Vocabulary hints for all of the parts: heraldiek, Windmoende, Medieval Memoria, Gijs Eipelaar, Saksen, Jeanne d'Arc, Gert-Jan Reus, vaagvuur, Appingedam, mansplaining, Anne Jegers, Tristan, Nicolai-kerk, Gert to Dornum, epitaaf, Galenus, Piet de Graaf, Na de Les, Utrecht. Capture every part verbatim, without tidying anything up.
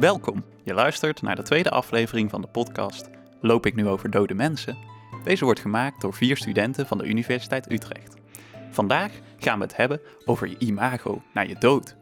Welkom, je luistert naar de tweede aflevering van de podcast Loop ik nu over dode mensen? Deze wordt gemaakt door vier studenten van de Universiteit Utrecht. Vandaag gaan we het hebben over je imago naar je dood.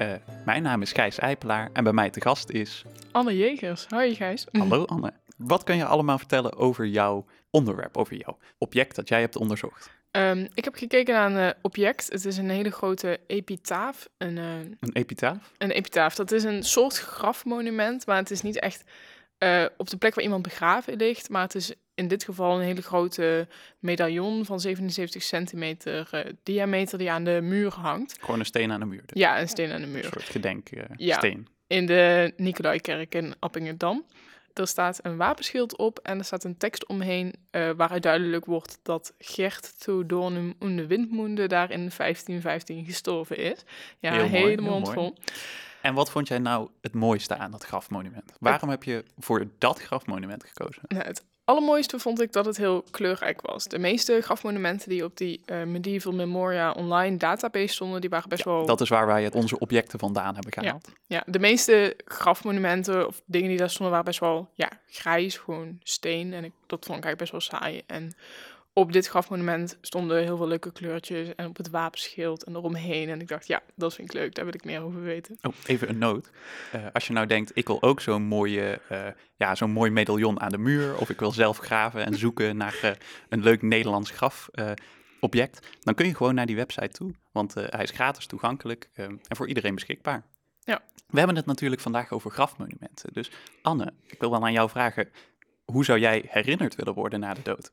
Uh, mijn naam is Gijs Eipelaar en bij mij te gast is... Anne Jegers. Hoi Gijs. Hallo Anne. Wat kan je allemaal vertellen over jouw onderwerp, over jouw object dat jij hebt onderzocht? Um, ik heb gekeken naar een uh, object. Het is een hele grote epitaaf. Een, uh, een epitaaf? Een epitaaf. Dat is een soort grafmonument, maar het is niet echt uh, op de plek waar iemand begraven ligt. Maar het is in dit geval een hele grote medaillon van zevenenzeventig centimeter uh, diameter die aan de muur hangt. Gewoon een steen aan de muur. Dus. Ja, een steen aan de muur. Een soort gedenksteen. Uh, ja, in de Nicolai-kerk in Appingedam. Er staat een wapenschild op en er staat een tekst omheen uh, waaruit duidelijk wordt dat Gert to Dornum en Windmoende daar in vijftien vijftien gestorven is. Ja, heel mooi, helemaal mondvol. En wat vond jij nou het mooiste aan dat grafmonument? Waarom heb je voor dat grafmonument gekozen? Nou, het allermooiste vond ik dat het heel kleurrijk was. De meeste grafmonumenten die op die uh, Medieval Memoria online database stonden, die waren best ja, wel... Dat is waar wij het onze objecten vandaan hebben gehaald. Ja, ja, de meeste grafmonumenten of dingen die daar stonden waren best wel ja, grijs, gewoon steen. En ik, dat vond ik eigenlijk best wel saai. En op dit grafmonument stonden heel veel leuke kleurtjes en op het wapenschild en eromheen. En ik dacht, ja, dat vind ik leuk, daar wil ik meer over weten. Oh, even een noot. Uh, als je nou denkt, ik wil ook zo'n mooie, uh, ja, zo'n mooi medaillon aan de muur... of ik wil zelf graven en zoeken naar uh, een leuk Nederlands grafobject... Uh, dan kun je gewoon naar die website toe, want uh, hij is gratis toegankelijk uh, en voor iedereen beschikbaar. Ja. We hebben het natuurlijk vandaag over grafmonumenten. Dus Anne, ik wil wel aan jou vragen... Hoe zou jij herinnerd willen worden na de dood?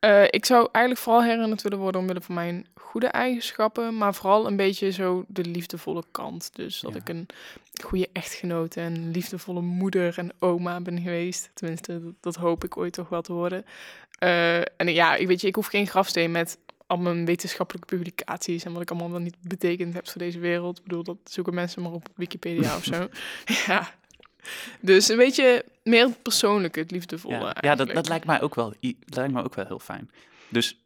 Uh, ik zou eigenlijk vooral herinnerd willen worden omwille van mijn goede eigenschappen, maar vooral een beetje zo de liefdevolle kant. Dus dat ja. ik een goede echtgenote en liefdevolle moeder en oma ben geweest. Tenminste, dat, dat hoop ik ooit toch wel te worden. Uh, en ja, ik weet je, ik hoef geen grafsteen met al mijn wetenschappelijke publicaties en wat ik allemaal wel niet betekend heb voor deze wereld. Ik bedoel, dat zoeken mensen maar op Wikipedia of zo. Ja. Dus een beetje meer persoonlijk, het liefdevolle ja, eigenlijk. Ja, dat, dat, lijkt mij ook wel, dat lijkt mij ook wel heel fijn. Dus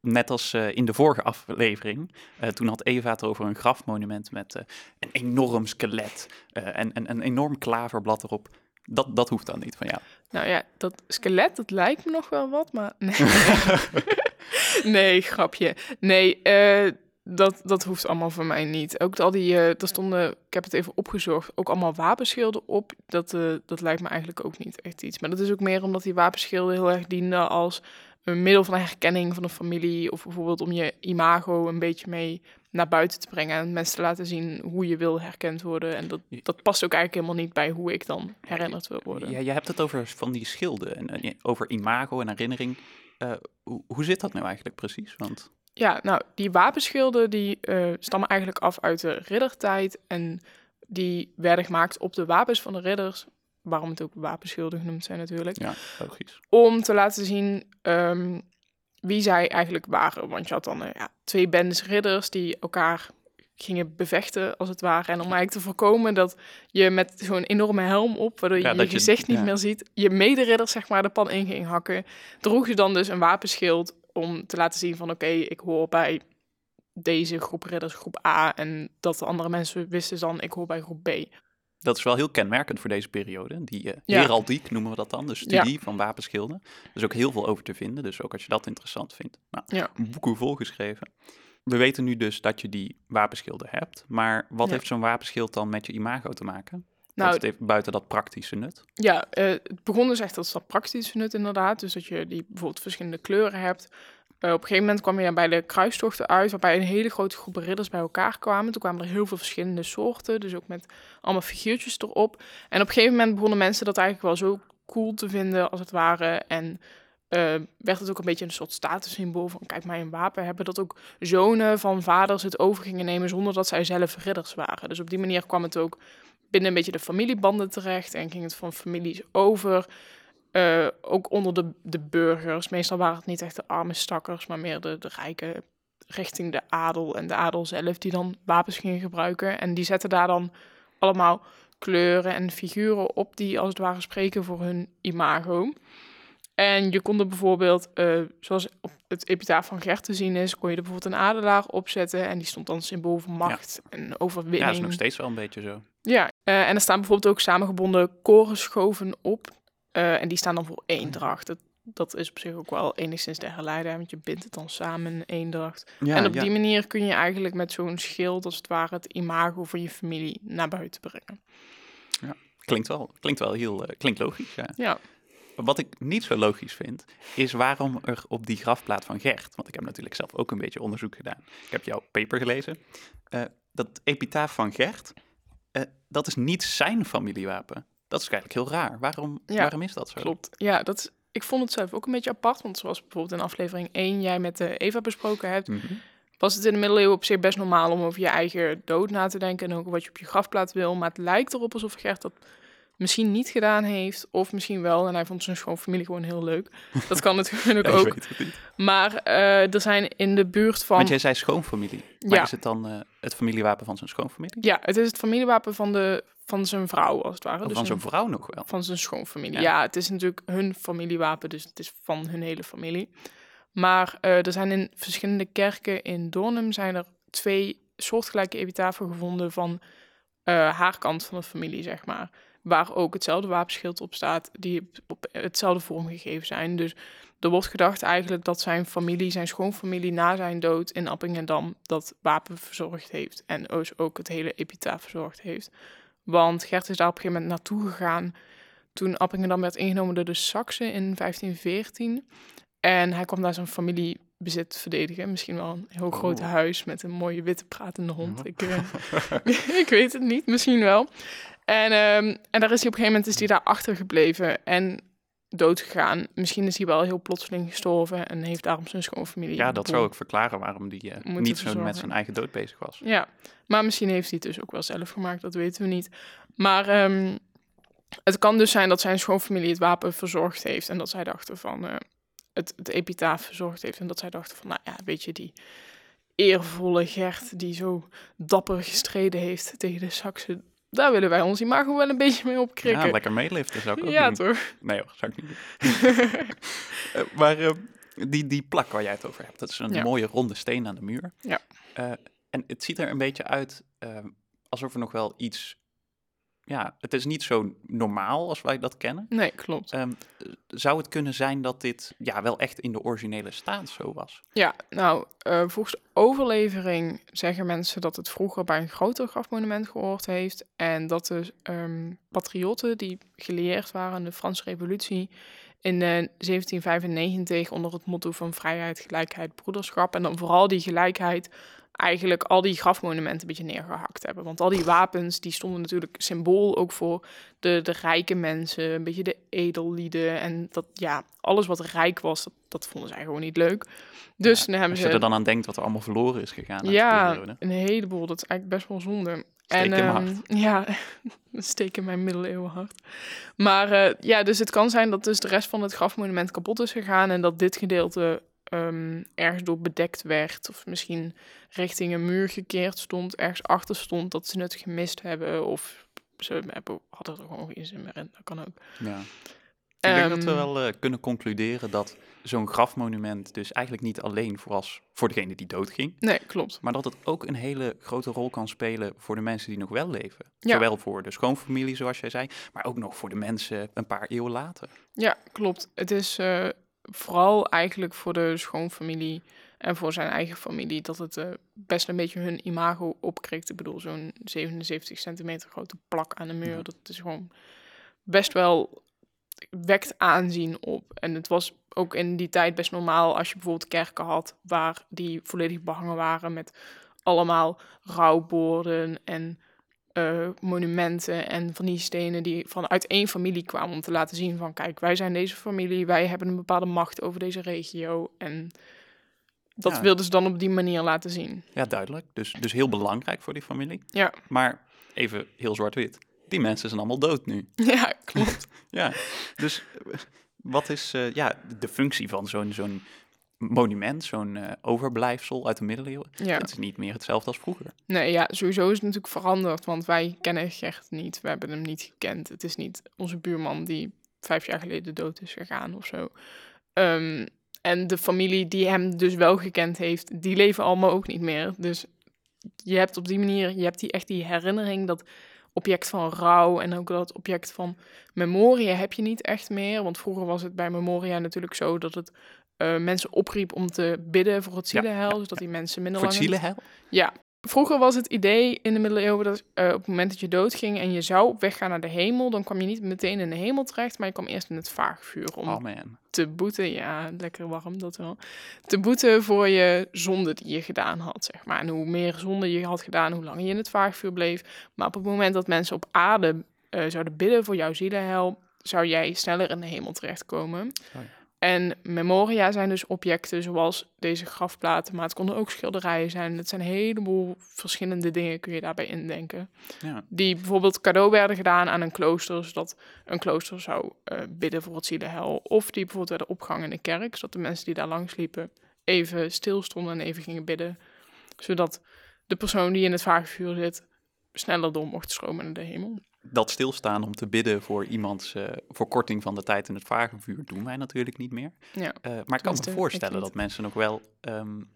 net als uh, in de vorige aflevering, uh, toen had Eva het over een grafmonument met uh, een enorm skelet uh, en, en een enorm klaverblad erop. Dat, dat hoeft dan niet van jou. Nou ja, dat skelet, dat lijkt me nog wel wat, maar... Nee, nee grapje. Nee, uh, dat, dat hoeft allemaal voor mij niet. Ook al die, uh, er stonden... Ik heb het even opgezocht, ook allemaal wapenschilden op. Dat, uh, dat lijkt me eigenlijk ook niet echt iets. Maar dat is ook meer omdat die wapenschilden heel erg dienden als een middel van herkenning van een familie. Of bijvoorbeeld om je imago een beetje mee naar buiten te brengen. En mensen te laten zien hoe je wil herkend worden. En dat, dat past ook eigenlijk helemaal niet bij hoe ik dan herinnerd wil worden. Ja, je hebt het over van die schilden en uh, over imago en herinnering. Uh, hoe, hoe zit dat nou eigenlijk precies? Want... Ja, nou, die wapenschilden die uh, stammen eigenlijk af uit de riddertijd. En die werden gemaakt op de wapens van de ridders. Waarom het ook wapenschilden genoemd zijn natuurlijk. Ja, logisch. Om te laten zien um, wie zij eigenlijk waren. Want je had dan uh, ja, twee bendes ridders die elkaar gingen bevechten als het ware. En om eigenlijk te voorkomen dat je met zo'n enorme helm op... waardoor je ja, je gezicht je, niet ja. meer ziet, je mederidders zeg maar de pan in ging hakken... droeg je dan dus een wapenschild... om te laten zien van, oké, okay, ik hoor bij deze groep ridders, groep A... en dat de andere mensen wisten dan, ik hoor bij groep B. Dat is wel heel kenmerkend voor deze periode. Die uh, ja. heraldiek noemen we dat dan, de studie ja. van wapenschilden. Er is ook heel veel over te vinden, dus ook als je dat interessant vindt. Nou, ja. Een boekje volgeschreven. We weten nu dus dat je die wapenschilden hebt... maar wat ja. heeft zo'n wapenschild dan met je imago te maken? Nou, dat het even buiten dat praktische nut. Ja, uh, het begon dus echt als dat praktische nut inderdaad. Dus dat je die bijvoorbeeld verschillende kleuren hebt. Uh, op een gegeven moment kwam je dan bij de kruistochten uit... waarbij een hele grote groep ridders bij elkaar kwamen. Toen kwamen er heel veel verschillende soorten. Dus ook met allemaal figuurtjes erop. En op een gegeven moment begonnen mensen dat eigenlijk wel zo cool te vinden als het ware. En uh, werd het ook een beetje een soort statussymbool van... kijk maar, een wapen hebben. Dat ook zonen van vaders het over gingen nemen... zonder dat zij zelf ridders waren. Dus op die manier kwam het ook... binnen een beetje de familiebanden terecht en ging het van families over. Uh, ook onder de, de burgers. Meestal waren het niet echt de arme stakkers, maar meer de, de rijken richting de adel en de adel zelf die dan wapens gingen gebruiken. En die zetten daar dan allemaal kleuren en figuren op die als het ware spreken voor hun imago. En je kon er bijvoorbeeld, uh, zoals op het epitaaf van Gert te zien is... kon je er bijvoorbeeld een adelaar opzetten... en die stond dan symbool voor macht ja. en overwinning. Ja, dat is nog steeds wel een beetje zo. Ja, Uh, en er staan bijvoorbeeld ook samengebonden korenschoven op. Uh, en die staan dan voor eendracht. Dat, dat is op zich ook wel enigszins te herleiden, want je bindt het dan samen in eendracht. Ja, en op ja. die manier kun je eigenlijk met zo'n schild, als het ware, het imago van je familie naar buiten brengen. Ja, klinkt wel, klinkt wel heel uh, klinkt logisch. Ja. ja. Wat ik niet zo logisch vind, is waarom er op die grafplaat van Gert, want ik heb natuurlijk zelf ook een beetje onderzoek gedaan. Ik heb jouw paper gelezen. Uh, dat epitaaf van Gert, uh, dat is niet zijn familiewapen. Dat is eigenlijk heel raar. Waarom, ja, waarom is dat zo? Klopt. Ja, dat is, ik vond het zelf ook een beetje apart. Want zoals bijvoorbeeld in aflevering één jij met uh, Eva besproken hebt, mm-hmm. was het in de middeleeuwen op zich best normaal om over je eigen dood na te denken en ook wat je op je grafplaat wil. Maar het lijkt erop alsof Gert dat misschien niet gedaan heeft, of misschien wel. En hij vond zijn schoonfamilie gewoon heel leuk. Dat kan natuurlijk ja, ook. Maar uh, er zijn in de buurt van... Want jij zei schoonfamilie. Maar ja. is het dan uh, het familiewapen van zijn schoonfamilie? Ja, het is het familiewapen van, de, van zijn vrouw, als het ware. Of dus van zijn vrouw nog wel? Van zijn schoonfamilie. Ja. ja, het is natuurlijk hun familiewapen, dus het is van hun hele familie. Maar uh, er zijn in verschillende kerken in Dornum zijn er twee soortgelijke epitafen gevonden van uh, haar kant van de familie, zeg maar. Waar ook hetzelfde wapenschild op staat, die op hetzelfde vorm gegeven zijn. Dus er wordt gedacht eigenlijk dat zijn familie, zijn schoonfamilie na zijn dood in Appingedam dat wapen verzorgd heeft. En ook het hele epitaaf verzorgd heeft. Want Gert is daar op een gegeven moment naartoe gegaan toen Appingedam werd ingenomen door de Saksen in vijftien veertien. En hij kwam daar zijn familiebezit verdedigen. Misschien wel een heel groot oh. huis met een mooie witte pratende hond. Oh. Ik, uh, ik weet het niet, misschien wel. En, um, en daar is hij op een gegeven moment is hij daar achtergebleven en doodgegaan. Misschien is hij wel heel plotseling gestorven en heeft daarom zijn schoonfamilie. Ja, dat zou ik verklaren waarom hij uh, niet zo met zijn eigen dood bezig was. Ja, maar misschien heeft hij het dus ook wel zelf gemaakt, dat weten we niet. Maar um, het kan dus zijn dat zijn schoonfamilie het wapen verzorgd heeft en dat zij dachten van uh, het, het epitaaf verzorgd heeft en dat zij dachten van, nou ja, weet je, die eervolle Gert die zo dapper gestreden heeft tegen de Saksen, daar willen wij ons imago wel een beetje mee opkrikken. Ja, lekker meeliften zou ik ook ja, doen. Toch? Nee hoor, zou ik niet doen. uh, maar uh, die, die plak waar jij het over hebt, dat is een ja. mooie ronde steen aan de muur. Ja. Uh, en het ziet er een beetje uit uh, alsof er nog wel iets... Ja, het is niet zo normaal als wij dat kennen. Nee, klopt. Um, zou het kunnen zijn dat dit ja, wel echt in de originele staat zo was? Ja, nou, uh, volgens de overlevering zeggen mensen dat het vroeger bij een groter grafmonument gehoord heeft. En dat de um, patriotten die gelieerd waren aan de Franse Revolutie in uh, zeventien vijfennegentig onder het motto van vrijheid, gelijkheid, broederschap. En dan vooral die gelijkheid eigenlijk al die grafmonumenten een beetje neergehakt hebben. Want al die wapens, die stonden natuurlijk symbool ook voor de, de rijke mensen, een beetje de edellieden. En dat, ja, alles wat rijk was, dat, dat vonden zij gewoon niet leuk. Dus ja, dan hebben als je ze... er dan aan denkt wat er allemaal verloren is gegaan. Ja, een heleboel. Dat is eigenlijk best wel zonde. Steek en, in mijn hart. Uh, ja, een steek in mijn middeleeuwen hart. Maar uh, ja, dus het kan zijn dat dus de rest van het grafmonument kapot is gegaan en dat dit gedeelte Um, ergens door bedekt werd, of misschien richting een muur gekeerd stond, ergens achter stond, dat ze het gemist hebben, of ze hebben, hadden er gewoon geen zin meer in, dat kan ook. Ja. Ik denk um, dat we wel uh, kunnen concluderen dat zo'n grafmonument dus eigenlijk niet alleen voor, als, voor degene die doodging. Nee, klopt. Maar dat het ook een hele grote rol kan spelen voor de mensen die nog wel leven. Ja. Zowel voor de schoonfamilie, zoals jij zei, maar ook nog voor de mensen een paar eeuwen later. Ja, klopt. Het is... Uh, Vooral eigenlijk voor de schoonfamilie en voor zijn eigen familie, dat het uh, best een beetje hun imago opkrikt. Ik bedoel, zo'n zevenenzeventig centimeter grote plak aan de muur, ja. dat is gewoon best wel wekt aanzien op. En het was ook in die tijd best normaal als je bijvoorbeeld kerken had waar die volledig behangen waren met allemaal rouwborden en Uh, monumenten en van die stenen die vanuit één familie kwamen om te laten zien van kijk, wij zijn deze familie, wij hebben een bepaalde macht over deze regio en dat ja. wilden ze dan op die manier laten zien. Ja, duidelijk. Dus, dus heel belangrijk voor die familie. Ja. Maar even heel zwart-wit, die mensen zijn allemaal dood nu. Ja, klopt. ja, dus wat is uh, ja, de functie van zo'n zo'n monument, zo'n uh, overblijfsel uit de middeleeuwen. Ja. Het is niet meer hetzelfde als vroeger. Nee, ja, sowieso is het natuurlijk veranderd, want wij kennen Gert niet. We hebben hem niet gekend. Het is niet onze buurman die vijf jaar geleden dood is gegaan of zo. Um, en de familie die hem dus wel gekend heeft, die leven allemaal ook niet meer. Dus je hebt op die manier, je hebt die, echt die herinnering dat object van rouw en ook dat object van memoria heb je niet echt meer. Want vroeger was het bij memoria natuurlijk zo dat het uh, mensen opriep om te bidden voor het zielenheil. Ja, ja, dus dat die mensen minder lang... Voor het zielenheil? Ja. Vroeger was het idee in de middeleeuwen dat uh, op het moment dat je doodging en je zou op weg gaan naar de hemel, dan kwam je niet meteen in de hemel terecht, maar je kwam eerst in het vaagvuur om oh man. te boeten. Ja, lekker warm dat wel. Te boeten voor je zonde die je gedaan had, zeg maar. En hoe meer zonde je had gedaan, hoe langer je in het vaagvuur bleef. Maar op het moment dat mensen op aarde uh, zouden bidden voor jouw zielenheil, zou jij sneller in de hemel terechtkomen. Oh ja. En memoria zijn dus objecten zoals deze grafplaten, maar het konden ook schilderijen zijn. Het zijn een heleboel verschillende dingen, kun je daarbij indenken. Ja. Die bijvoorbeeld cadeau werden gedaan aan een klooster, zodat een klooster zou uh, bidden voor het zielenheil. Of die bijvoorbeeld werden opgehangen in de kerk, zodat de mensen die daar langs liepen even stilstonden en even gingen bidden. Zodat de persoon die in het vagevuur zit sneller door mocht stromen naar de hemel. Dat stilstaan om te bidden voor iemands uh, voor korting van de tijd in het vagevuur doen wij natuurlijk niet meer. Ja, uh, maar ik kan me voorstellen dat mensen nog wel um,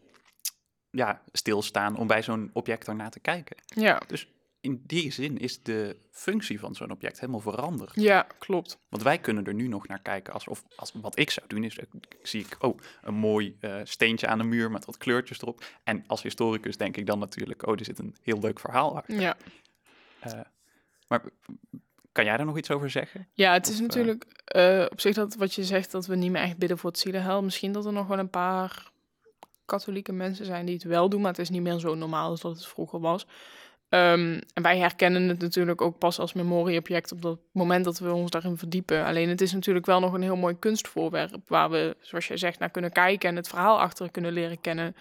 ja, stilstaan om bij zo'n object daarna te kijken. Ja. Dus in die zin is de functie van zo'n object helemaal veranderd. Ja, klopt. Want wij kunnen er nu nog naar kijken alsof, als, wat ik zou doen is, uh, zie ik, oh, een mooi uh, steentje aan de muur met wat kleurtjes erop. En als historicus denk ik dan natuurlijk, oh, er zit een heel leuk verhaal achter. Ja. Uh, Maar kan jij daar nog iets over zeggen? Ja, het is of, natuurlijk uh, op zich dat wat je zegt, dat we niet meer echt bidden voor het zielenheil. Misschien dat er nog wel een paar katholieke mensen zijn die het wel doen, maar het is niet meer zo normaal als dat het vroeger was. Um, en wij herkennen het natuurlijk ook pas als memorieobject op dat moment dat we ons daarin verdiepen. Alleen het is natuurlijk wel nog een heel mooi kunstvoorwerp waar we, zoals jij zegt, naar kunnen kijken en het verhaal achter kunnen leren kennen.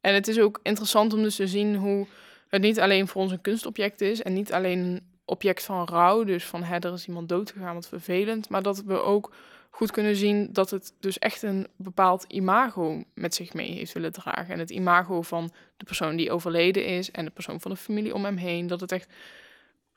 En het is ook interessant om dus te zien hoe het niet alleen voor ons een kunstobject is en niet alleen object van rouw, dus van hè, er is iemand doodgegaan, wat vervelend, maar dat we ook goed kunnen zien dat het dus echt een bepaald imago met zich mee heeft willen dragen. En het imago van de persoon die overleden is en de persoon van de familie om hem heen, dat het echt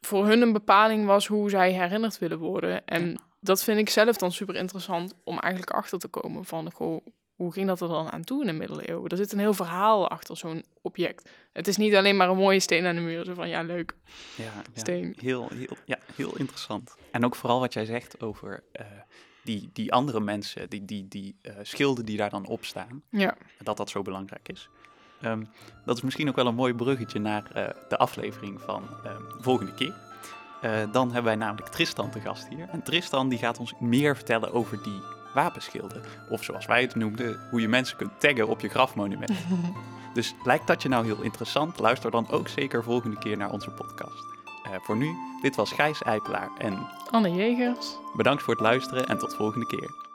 voor hun een bepaling was hoe zij herinnerd willen worden. En dat vind ik zelf dan super interessant om eigenlijk achter te komen van, goh, hoe ging dat er dan aan toe in de middeleeuwen? Er zit een heel verhaal achter zo'n object. Het is niet alleen maar een mooie steen aan de muur. Zo van, ja, leuk. Ja, steen. Ja, heel, heel, ja, heel interessant. En ook vooral wat jij zegt over uh, die, die andere mensen, die, die, die uh, schilden die daar dan op staan. Ja. Dat dat zo belangrijk is. Um, dat is misschien ook wel een mooi bruggetje naar uh, de aflevering van uh, de volgende keer. Uh, dan hebben wij namelijk Tristan te gast hier. En Tristan die gaat ons meer vertellen over die wapenschilden. Of zoals wij het noemden, hoe je mensen kunt taggen op je grafmonument. Dus lijkt dat je nou heel interessant? Luister dan ook zeker volgende keer naar onze podcast. Uh, voor nu, dit was Gijs Eipelaar en Anne Jegers. Bedankt voor het luisteren en tot volgende keer.